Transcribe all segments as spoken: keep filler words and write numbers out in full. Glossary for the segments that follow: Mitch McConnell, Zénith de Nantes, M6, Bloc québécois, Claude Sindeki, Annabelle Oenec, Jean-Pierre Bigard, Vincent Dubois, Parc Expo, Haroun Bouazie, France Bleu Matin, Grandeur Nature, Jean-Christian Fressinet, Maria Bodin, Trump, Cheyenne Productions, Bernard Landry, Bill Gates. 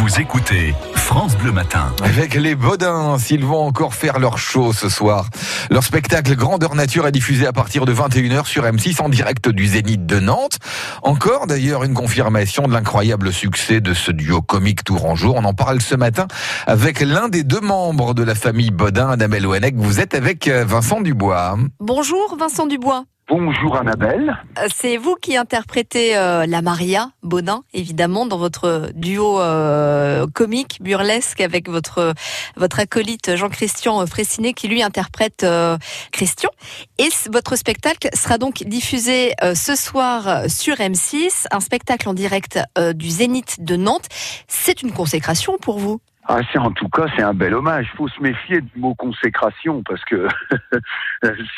Vous écoutez France Bleu Matin. Avec les Bodins, ils vont encore faire leur show ce soir. Leur spectacle Grandeur Nature est diffusé à partir de vingt et une heures sur M six en direct du Zénith de Nantes. Encore d'ailleurs une confirmation de l'incroyable succès de ce duo comique tourangeau. On en parle ce matin avec l'un des deux membres de la famille Bodin, Annabelle Oenec. Vous êtes avec Vincent Dubois. Bonjour Vincent Dubois. Bonjour Annabelle. C'est vous qui interprétez euh, la Maria Bodin, évidemment, dans votre duo euh, comique, burlesque, avec votre votre acolyte Jean-Christian Fressinet, qui lui interprète euh, Christian. Et c- votre spectacle sera donc diffusé euh, ce soir sur M six, un spectacle en direct euh, du Zénith de Nantes. C'est une consécration pour vous? Ah, c'est en tout cas, c'est un bel hommage. Faut se méfier du mot consécration parce que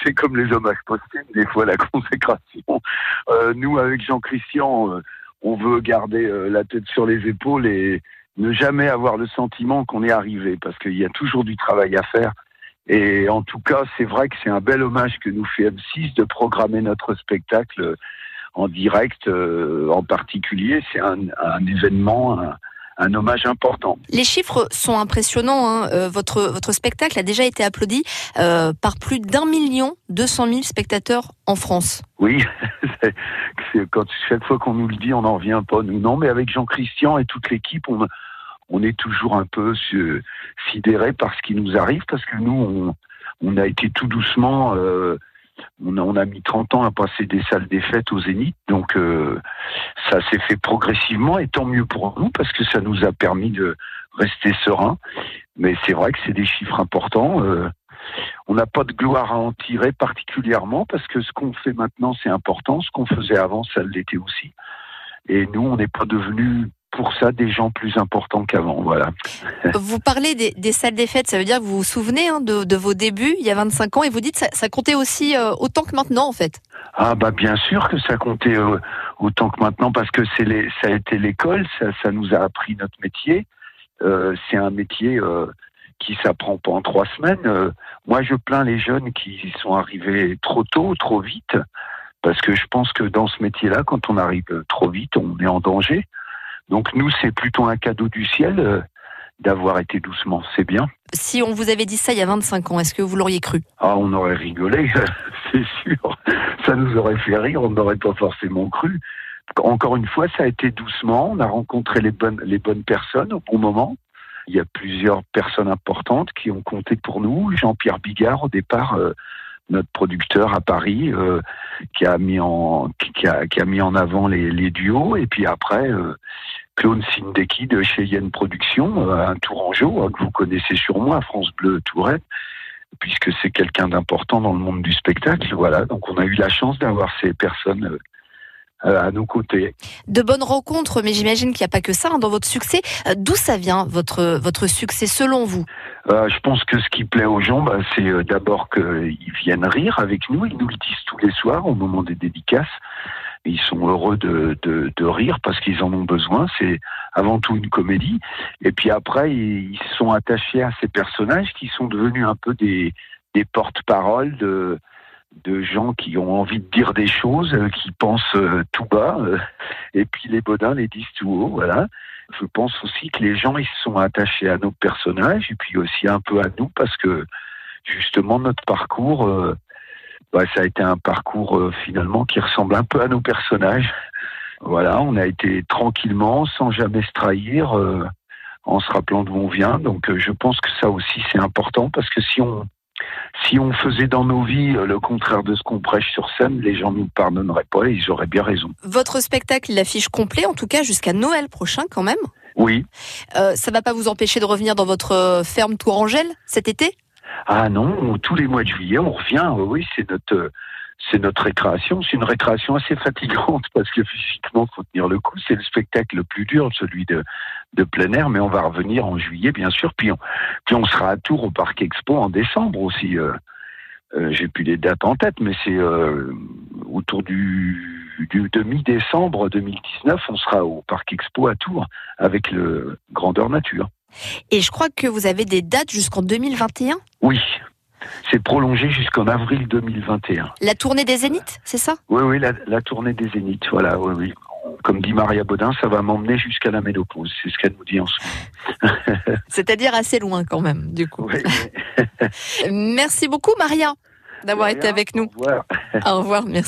c'est comme les hommages posthumes, des fois la consécration. Euh, nous, avec Jean-Christian, euh, on veut garder euh, la tête sur les épaules et ne jamais avoir le sentiment qu'on est arrivé parce qu'il y a toujours du travail à faire. Et en tout cas, c'est vrai que c'est un bel hommage que nous fait M six de programmer notre spectacle en direct. Euh, en particulier, c'est un, un événement. Un, Un hommage important. Les chiffres sont impressionnants. Hein. Euh, votre votre spectacle a déjà été applaudi euh, par plus d'un million deux cent mille spectateurs en France. Oui, c'est, c'est quand chaque fois qu'on nous le dit, on n'en revient pas. Nous non, mais avec Jean-Christian et toute l'équipe, on on est toujours un peu sidéré par ce qui nous arrive parce que nous, on, on a été tout doucement. Euh, On a, on a mis trente ans à passer des salles des fêtes au Zénith, donc euh, ça s'est fait progressivement, et tant mieux pour nous, parce que ça nous a permis de rester sereins. Mais c'est vrai que c'est des chiffres importants. Euh, on n'a pas de gloire à en tirer particulièrement, parce que ce qu'on fait maintenant, c'est important. Ce qu'on faisait avant, ça l'était aussi. Et nous, on n'est pas devenus... pour ça, des gens plus importants qu'avant, voilà. Vous parlez des, des salles des fêtes, ça veut dire que vous vous souvenez hein, de, de vos débuts, il y a vingt-cinq ans, et vous dites que ça, ça comptait aussi euh, autant que maintenant, en fait. Ah bah bien sûr que ça comptait euh, autant que maintenant, parce que c'est les, ça a été l'école, ça, ça nous a appris notre métier. Euh, c'est un métier euh, qui ne s'apprend pas en trois semaines. Euh, moi, je plains les jeunes qui sont arrivés trop tôt, trop vite, parce que je pense que dans ce métier-là, quand on arrive trop vite, on est en danger. Donc nous, c'est plutôt un cadeau du ciel euh, d'avoir été doucement, c'est bien. Si on vous avait dit ça il y a vingt-cinq ans, est-ce que vous l'auriez cru ? Ah, on aurait rigolé, c'est sûr. Ça nous aurait fait rire, on n'aurait pas forcément cru. Encore une fois, ça a été doucement, on a rencontré les bonnes, les bonnes personnes au bon moment. Il y a plusieurs personnes importantes qui ont compté pour nous. Jean-Pierre Bigard, au départ, euh, notre producteur à Paris, euh, qui, a mis en, qui, qui, a, qui a mis en avant les, les duos. Et puis après... Euh, Claude Sindeki de Cheyenne Productions, un tourangeau que vous connaissez sûrement, à France Bleu Tourette, puisque c'est quelqu'un d'important dans le monde du spectacle. Voilà, donc on a eu la chance d'avoir ces personnes à nos côtés. De bonnes rencontres, mais j'imagine qu'il n'y a pas que ça hein, dans votre succès. D'où ça vient, votre, votre succès, selon vous ? euh, Je pense que ce qui plaît aux gens, bah, c'est euh, d'abord qu'ils viennent rire avec nous. Ils nous le disent tous les soirs, au moment des dédicaces. Ils sont heureux de, de, de rire parce qu'ils en ont besoin. C'est avant tout une comédie. Et puis après, ils sont attachés à ces personnages qui sont devenus un peu des, des porte-paroles de, de gens qui ont envie de dire des choses, qui pensent tout bas. Et puis les Bodins les disent tout haut. Voilà. Je pense aussi que les gens, ils sont attachés à nos personnages et puis aussi un peu à nous parce que justement, notre parcours... Euh, Bah, ça a été un parcours euh, finalement qui ressemble un peu à nos personnages. Voilà, on a été tranquillement, sans jamais se trahir, euh, en se rappelant d'où on vient. Donc euh, je pense que ça aussi c'est important parce que si on, si on faisait dans nos vies euh, le contraire de ce qu'on prêche sur scène, les gens ne nous pardonneraient pas et ils auraient bien raison. Votre spectacle, l'affiche complet, en tout cas jusqu'à Noël prochain quand même. Oui. Euh, ça ne va pas vous empêcher de revenir dans votre ferme tourangelle cet été ? Ah non, tous les mois de juillet, on revient, oui, c'est notre, c'est notre récréation. C'est une récréation assez fatigante parce que physiquement, il faut tenir le coup. C'est le spectacle le plus dur, celui de, de plein air, mais on va revenir en juillet, bien sûr. Puis on, puis on sera à Tours au Parc Expo en décembre aussi. Euh, euh, j'ai plus les dates en tête, mais c'est euh, autour du, du de mi-décembre deux mille dix-neuf, on sera au Parc Expo à Tours avec le Grandeur Nature. Et je crois que vous avez des dates jusqu'en deux mille vingt et un ? Oui, c'est prolongé jusqu'en avril deux mille vingt et un. La tournée des Zéniths, c'est ça ? Oui, oui, la, la tournée des Zéniths, voilà, oui, oui. comme dit Maria Baudin, ça va m'emmener jusqu'à la ménopause. C'est ce qu'elle nous dit en ce moment. C'est-à-dire assez loin quand même, du coup. Oui. Merci beaucoup, Maria, d'avoir été avec nous. Au revoir. Au revoir, merci.